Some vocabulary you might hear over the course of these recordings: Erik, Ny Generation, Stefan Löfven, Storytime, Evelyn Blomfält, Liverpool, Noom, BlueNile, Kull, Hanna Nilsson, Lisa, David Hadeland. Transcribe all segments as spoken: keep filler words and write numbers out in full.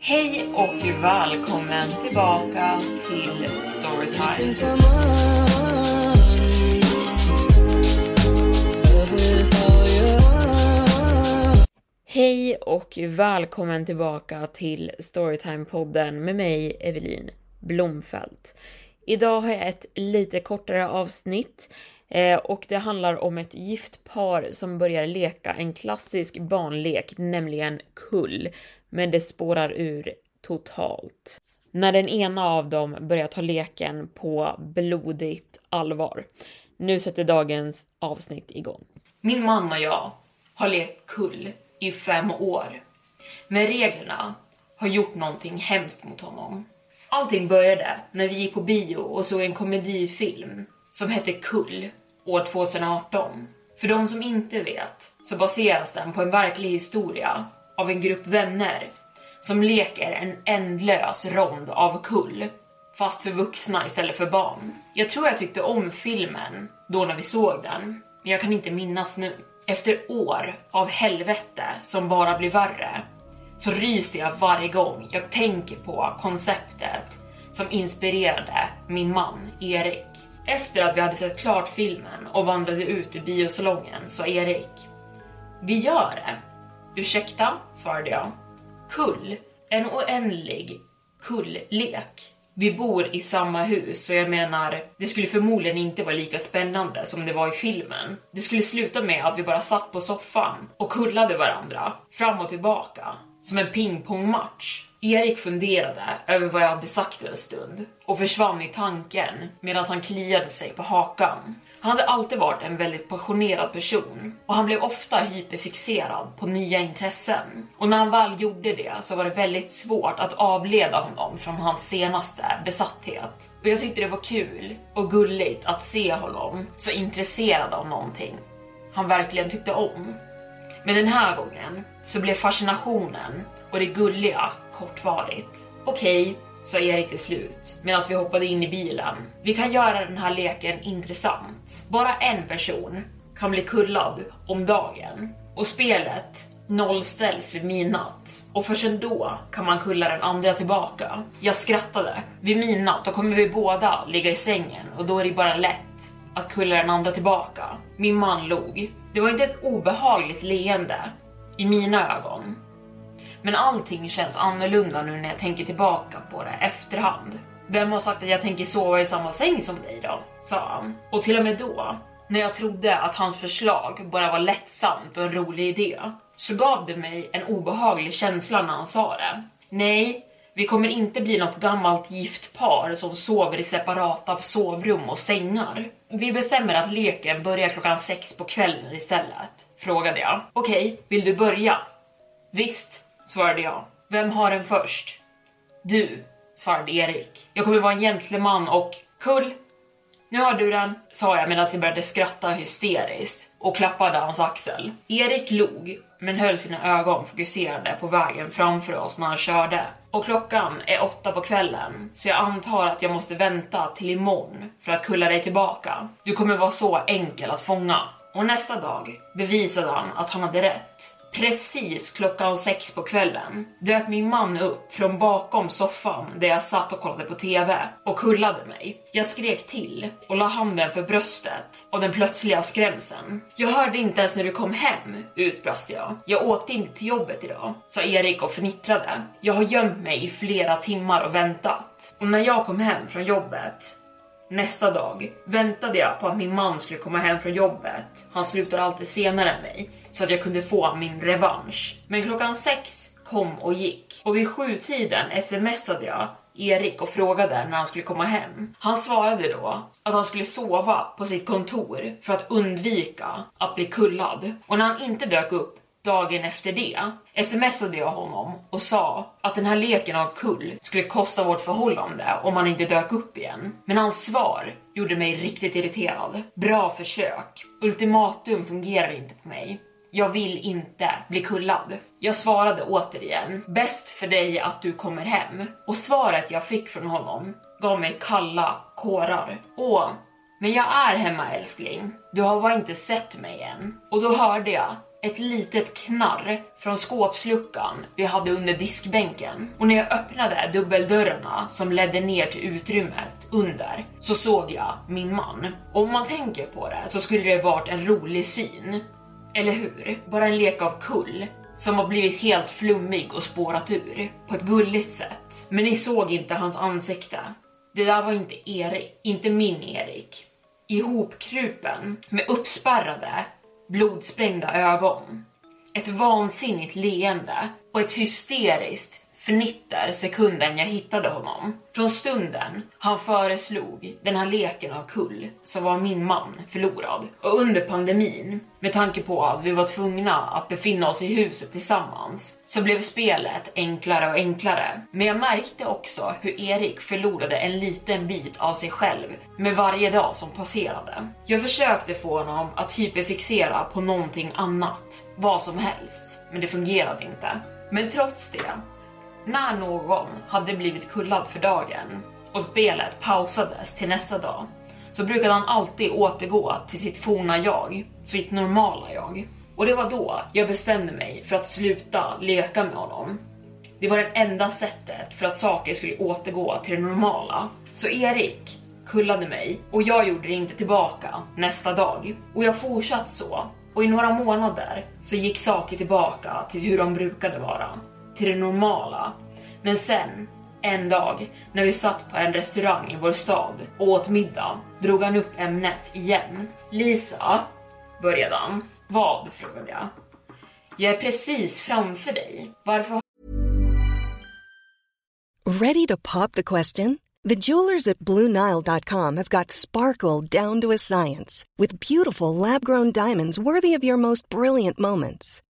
Hej och välkommen tillbaka till Storytime. Hej och välkommen tillbaka till Storytime-podden med mig, Evelyn Blomfält. Idag har jag ett lite kortare avsnitt och det handlar om ett gift par som börjar leka en klassisk barnlek, nämligen Kull. Men det spårar ur totalt när den ena av dem börjar ta leken på blodigt allvar. Nu sätter dagens avsnitt igång. Min man och jag har lekt Kull i fem år. Men reglerna har gjort någonting hemskt mot honom. Allting började när vi gick på bio och såg en komedifilm som hette Kull år tjugo arton. För de som inte vet så baseras den på en verklig historia av en grupp vänner som leker en ändlös rond av Kull, fast för vuxna istället för barn. Jag tror jag tyckte om filmen då när vi såg den, men jag kan inte minnas nu. Efter år av helvete som bara blir värre så ryser jag varje gång jag tänker på konceptet som inspirerade min man Erik. Efter att vi hade sett klart filmen och vandrade ut i biosalongen sa Erik: "Vi gör det." "Ursäkta?" svarade jag. "Kull, en oändlig kulllek. Vi bor i samma hus så jag menar, det skulle förmodligen inte vara lika spännande som det var i filmen. Det skulle sluta med att vi bara satt på soffan och kullade varandra fram och tillbaka som en pingpongmatch." Erik funderade över vad jag hade sagt en stund och försvann i tanken medan han kliade sig på hakan. Han hade alltid varit en väldigt passionerad person och han blev ofta hyperfixerad på nya intressen. Och när han väl gjorde det så var det väldigt svårt att avleda honom från hans senaste besatthet. Och jag tyckte det var kul och gulligt att se honom så intresserad av någonting han verkligen tyckte om. Men den här gången så blev fascinationen och det gulliga kortvarigt. Okej, okay, sa Erik till slut medan vi hoppade in i bilen. Vi kan göra den här leken intressant. Bara en person kan bli kullad om dagen. Och spelet nollställs vid midnatt. Och förrän då kan man kulla den andra tillbaka. Jag skrattade. Vid midnatt då kommer vi båda ligga i sängen och då är det bara lätt att kulla den andra tillbaka. Min man log. Det var inte ett obehagligt leende i mina ögon. Men allting känns annorlunda nu när jag tänker tillbaka på det efterhand. "Vem har sagt att jag tänker sova i samma säng som dig då?" sa han. Och till och med då, när jag trodde att hans förslag bara var lättsamt och en rolig idé, så gav det mig en obehaglig känsla när han sa det. "Nej, vi kommer inte bli något gammalt gift par som sover i separata sovrum och sängar. Vi bestämmer att leken börjar klockan sex på kvällen istället," frågade jag. "Okej, vill du börja?" "Visst," svarade jag. "Vem har den först?" "Du," svarade Erik. "Jag kommer vara en gentleman och kull. Nu har du den," sa jag medan jag började skratta hysteriskt och klappade hans axel. Erik log, men höll sina ögon fokuserade på vägen framför oss när han körde. Och klockan är åtta på kvällen, så jag antar att jag måste vänta till imorgon för att kulla dig tillbaka. "Du kommer vara så enkel att fånga." Och nästa dag bevisade han att han hade rätt. Precis klockan sex på kvällen dök min man upp från bakom soffan där jag satt och kollade på tv och kullade mig. Jag skrek till och la handen för bröstet av den plötsliga skrämseln. Jag hörde inte ens när du kom hem, utbrast jag. Jag åkte inte till jobbet idag, sa Erik och förnittrade. Jag har gömt mig i flera timmar och väntat. Och när jag kom hem från jobbet nästa dag väntade jag på att min man skulle komma hem från jobbet. Han slutade alltid senare än mig, så att jag kunde få min revansch. Men klockan sex kom och gick. Och vid sjutiden smsade jag Erik och frågade när han skulle komma hem. Han svarade då att han skulle sova på sitt kontor för att undvika att bli kullad. Och när han inte dök upp dagen efter det smsade jag honom och sa att den här leken av kull skulle kosta vårt förhållande om han inte dök upp igen. Men hans svar gjorde mig riktigt irriterad. Bra försök. Ultimatum fungerar inte på mig. Jag vill inte bli kullad. Jag svarade återigen, bäst för dig att du kommer hem. Och svaret jag fick från honom gav mig kalla kårar. Åh, men jag är hemma älskling. Du har bara inte sett mig än. Och då hörde jag ett litet knarr från skåpsluckan vi hade under diskbänken. Och när jag öppnade dubbeldörrarna som ledde ner till utrymmet under, så såg jag min man. Och om man tänker på det så skulle det varit en rolig syn. Eller hur? Bara en lek av kull som har blivit helt flummig och spårat ur på ett gulligt sätt. Men ni såg inte hans ansikte. Det där var inte Erik, inte min Erik. Ihopkrupen med uppspärrade, blodsprängda ögon. Ett vansinnigt leende och ett hysteriskt förnitter sekunden jag hittade honom. Från stunden han föreslog den här leken av kull så var min man förlorad. Och under pandemin, med tanke på att vi var tvungna att befinna oss i huset tillsammans, så blev spelet enklare och enklare. Men jag märkte också hur Erik förlorade en liten bit av sig själv med varje dag som passerade. Jag försökte få honom att hyperfixera på någonting annat, vad som helst, men det fungerade inte. Men trots det, när någon hade blivit kullad för dagen och spelet pausades till nästa dag, så brukade han alltid återgå till sitt forna jag, sitt normala jag. Och det var då jag bestämde mig för att sluta leka med honom. Det var det enda sättet för att saker skulle återgå till det normala. Så Erik kullade mig och jag gjorde det inte tillbaka nästa dag. Och jag fortsatt så. Och i några månader så gick saker tillbaka till hur de brukade vara, till det normala. Men sen, en dag, när vi satt på en restaurang i vår stad och åt middag, drog han upp ämnet igen. Lisa, började han. Vad, frågade jag. Jag är precis framför dig. Varför? Ready to pop the question? The jewelers at Blue Nile dot com have got sparkle down to a science with beautiful lab-grown diamonds worthy of your most brilliant moments.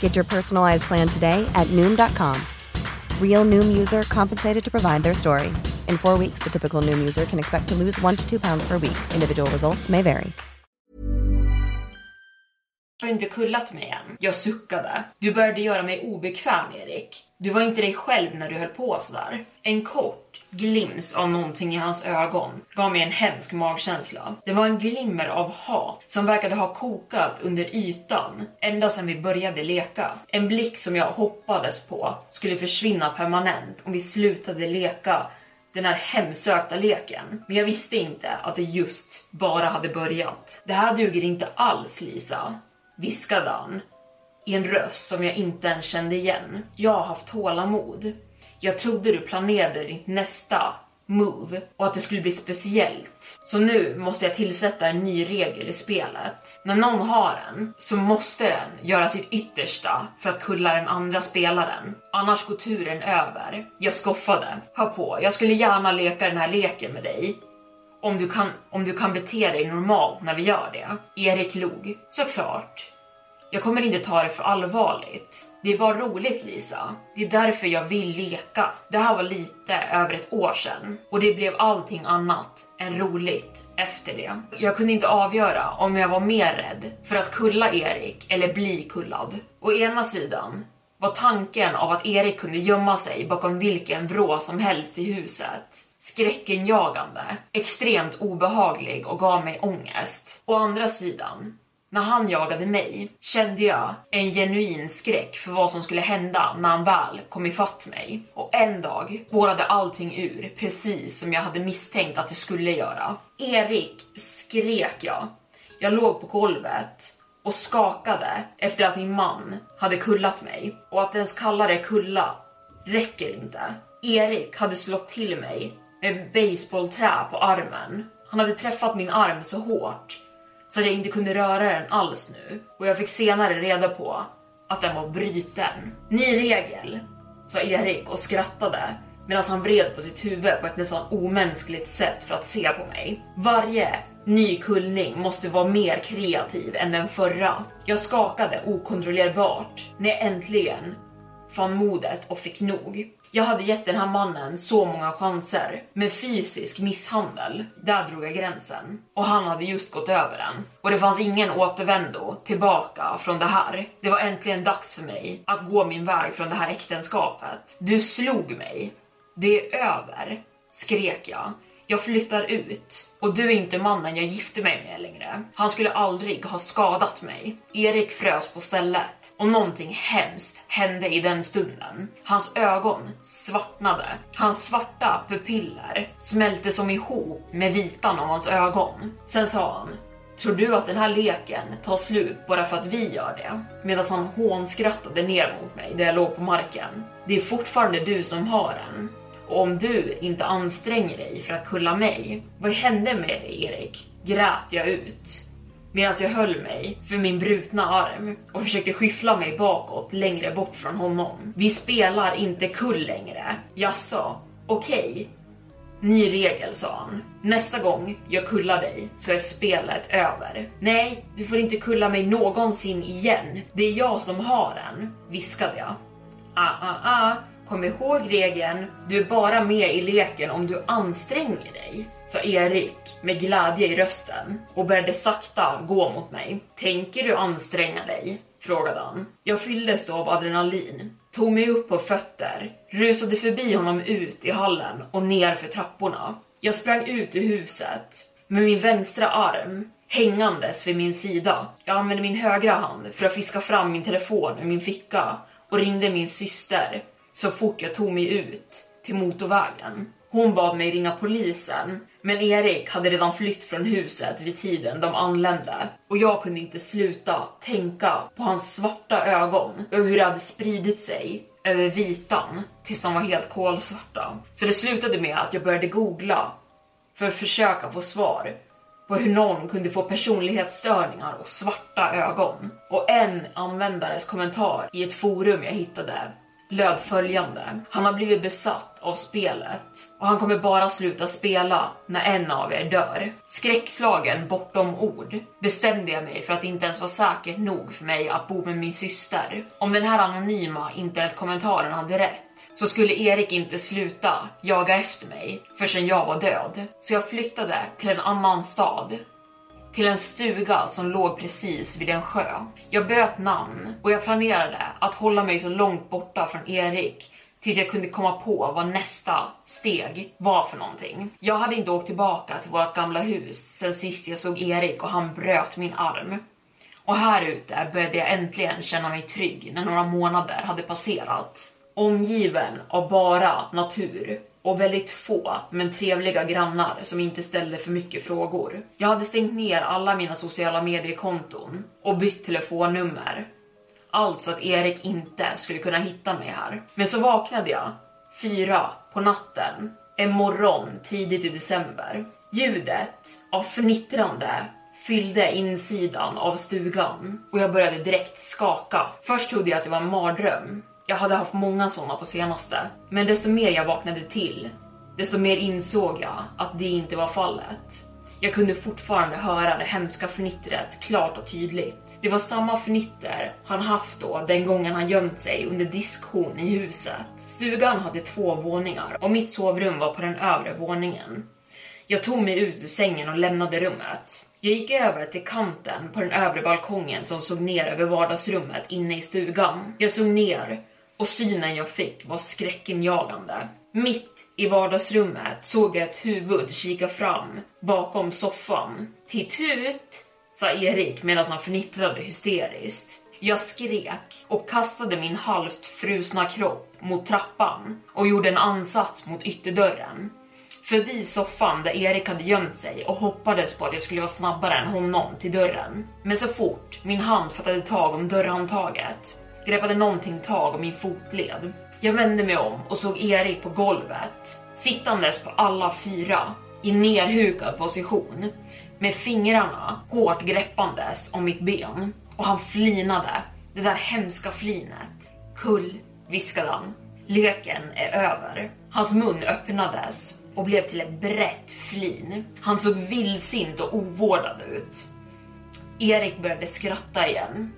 Get your personalized plan today at Noom dot com. Real Noom user compensated to provide their story. In four weeks, the typical Noom user can expect to lose one to two pounds per week. Individual results may vary. Du har inte kullat mig än. Jag suckade. Du började göra mig obekväm, Erik. Du var inte dig själv när du höll på sådär. En kort glims av någonting i hans ögon gav mig en hemsk magkänsla. Det var en glimmer av hat som verkade ha kokat under ytan ända sedan vi började leka. En blick som jag hoppades på skulle försvinna permanent om vi slutade leka den här hemsökta leken. Men jag visste inte att det just bara hade börjat. Det här duger inte alls, Lisa, viskade han i en röst som jag inte ens kände igen. Jag har haft tålamod. Jag trodde du planerade ditt nästa move och att det skulle bli speciellt. Så nu måste jag tillsätta en ny regel i spelet. När någon har en så måste den göra sitt yttersta för att kulla den andra spelaren. Annars går turen över. Jag skoffade. Hör på, jag skulle gärna leka den här leken med dig. Om du kan, om du kan bete dig normalt när vi gör det. Erik log. Såklart. Jag kommer inte ta det för allvarligt. Det är bara roligt, Lisa. Det är därför jag vill leka. Det här var lite över ett år sedan. Och det blev allting annat än roligt efter det. Jag kunde inte avgöra om jag var mer rädd för att kulla Erik eller bli kullad. Å ena sidan var tanken av att Erik kunde gömma sig bakom vilken vrå som helst i huset skräckenjagande, extremt obehaglig och gav mig ångest. Å andra sidan, när han jagade mig kände jag en genuin skräck för vad som skulle hända när han väl kom ifatt mig. Och en dag spårade allting ur precis som jag hade misstänkt att det skulle göra. Erik, skrek jag. Jag låg på golvet och skakade efter att min man hade kullat mig. Och att ens kalla det kulla räcker inte. Erik hade slått till mig med baseballträ på armen. Han hade träffat min arm så hårt så jag inte kunde röra den alls nu. Och jag fick senare reda på att den var bruten. Ny regel, sa Erik och skrattade medan han vred på sitt huvud på ett nästan omänskligt sätt för att se på mig. Varje ny kullning måste vara mer kreativ än den förra. Jag skakade okontrollerbart när jag äntligen fann modet och fick nog. Jag hade gett den här mannen så många chanser. Med fysisk misshandel, där drog jag gränsen. Och han hade just gått över den. Och det fanns ingen återvändo tillbaka från det här. Det var äntligen dags för mig att gå min väg från det här äktenskapet. Du slog mig. Det är över, skrek jag. Jag flyttar ut. Och du är inte mannen jag gifte mig med längre. Han skulle aldrig ha skadat mig. Erik frös på stället. Och någonting hemskt hände i den stunden. Hans ögon svartnade. Hans svarta pupiller smälte som ihop med vitan av hans ögon. Sen sa han, tror du att den här leken tar slut bara för att vi gör det? Medan han hånskrattade ner mot mig där jag låg på marken. Det är fortfarande du som har den. Och om du inte anstränger dig för att kulla mig, vad hände med dig, Erik? Grät jag ut. Medan jag höll mig för min brutna arm och försökte skyffla mig bakåt längre bort från honom. Vi spelar inte kull längre. Jag sa, okej. Okay. Ny regel, sa han. Nästa gång jag kullar dig så är spelet över. Nej, du får inte kulla mig någonsin igen. Det är jag som har den, viskade jag. Ah, ah, ah. Kom ihåg regeln, du är bara med i leken om du anstränger dig, sa Erik med glädje i rösten och började sakta gå mot mig. Tänker du anstränga dig? Frågade han. Jag fylldes då av adrenalin, tog mig upp på fötter, rusade förbi honom ut i hallen och ner för trapporna. Jag sprang ut ur huset med min vänstra arm hängandes vid min sida. Jag använde min högra hand för att fiska fram min telefon ur min ficka och ringde min syster. Så fort jag tog mig ut till motorvägen. Hon bad mig ringa polisen. Men Erik hade redan flytt från huset vid tiden de anlände. Och jag kunde inte sluta tänka på hans svarta ögon. Och hur det hade spridit sig över vitan tills de var helt kolsvarta. Så det slutade med att jag började googla. För att försöka få svar på hur någon kunde få personlighetsstörningar och svarta ögon. Och en användares kommentar i ett forum jag hittade löd följande: han har blivit besatt av spelet och han kommer bara sluta spela när en av er dör. Skräckslagen bortom ord bestämde jag mig för att det inte ens var säkert nog för mig att bo med min syster. Om den här anonyma internetkommentaren hade rätt så skulle Erik inte sluta jaga efter mig förrän jag var död. Så jag flyttade till en annan stad, till en stuga som låg precis vid en sjö. Jag böt namn och jag planerade att hålla mig så långt borta från Erik tills jag kunde komma på vad nästa steg var för någonting. Jag hade inte åkt tillbaka till vårt gamla hus sen sist jag såg Erik och han bröt min arm. Och här ute började jag äntligen känna mig trygg när några månader hade passerat. Omgiven av bara natur och väldigt få men trevliga grannar som inte ställde för mycket frågor. Jag hade stängt ner alla mina sociala mediekonton och bytt telefonnummer. Allt så att Erik inte skulle kunna hitta mig här. Men så vaknade jag fyra på natten en morgon tidigt i december. Ljudet av fnittrande fyllde insidan av stugan och jag började direkt skaka. Först trodde jag att det var en mardröm. Jag hade haft många sådana på senaste. Men desto mer jag vaknade till, desto mer insåg jag att det inte var fallet. Jag kunde fortfarande höra det hemska fnittret klart och tydligt. Det var samma fnitter han haft då den gången han gömt sig under diskhon i huset. Stugan hade två våningar och mitt sovrum var på den övre våningen. Jag tog mig ut ur sängen och lämnade rummet. Jag gick över till kanten på den övre balkongen som såg ner över vardagsrummet inne i stugan. Jag såg ner och synen jag fick var skräckinjagande. Mitt i vardagsrummet såg jag ett huvud kika fram bakom soffan. Titt ut, sa Erik medan han förnittrade hysteriskt. Jag skrek och kastade min halvt frusna kropp mot trappan och gjorde en ansats mot ytterdörren. Förbi soffan där Erik hade gömt sig och hoppades på att jag skulle vara snabbare än honom till dörren. Men så fort min hand fattade tag om dörrhandtaget greppade någonting tag om min fotled. Jag vände mig om och såg Erik på golvet, sittandes på alla fyra, i nerhukad position, med fingrarna hårt greppandes om mitt ben. Och han flinade, det där hemska flinet. Kull, viskade han. Leken är över. Hans mun öppnades och blev till ett brett flin. Han såg vildsint och ovårdad ut. Erik började skratta igen.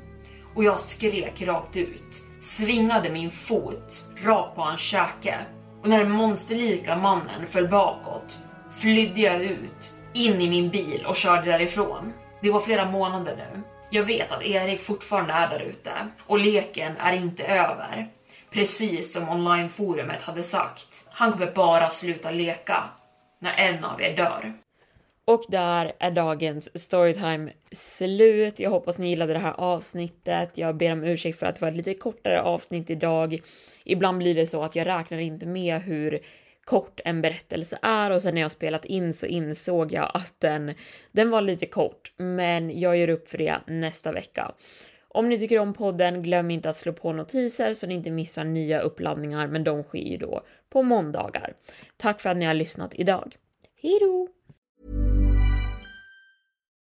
Och jag skrek rakt ut, svingade min fot rakt på hans käke. Och när den monsterlika mannen föll bakåt flydde jag ut, in i min bil och körde därifrån. Det var flera månader nu. Jag vet att Erik fortfarande är där ute. Och leken är inte över. Precis som onlineforumet hade sagt. Han kommer bara sluta leka när en av er dör. Och där är dagens storytime slut. Jag hoppas ni gillade det här avsnittet. Jag ber om ursäkt för att det var ett lite kortare avsnitt idag. Ibland blir det så att jag räknar inte med hur kort en berättelse är. Och sen när jag spelat in så insåg jag att den, den var lite kort. Men jag gör upp för det nästa vecka. Om ni tycker om podden, glöm inte att slå på notiser så ni inte missar nya uppladdningar. Men de sker ju då på måndagar. Tack för att ni har lyssnat idag. Hej då!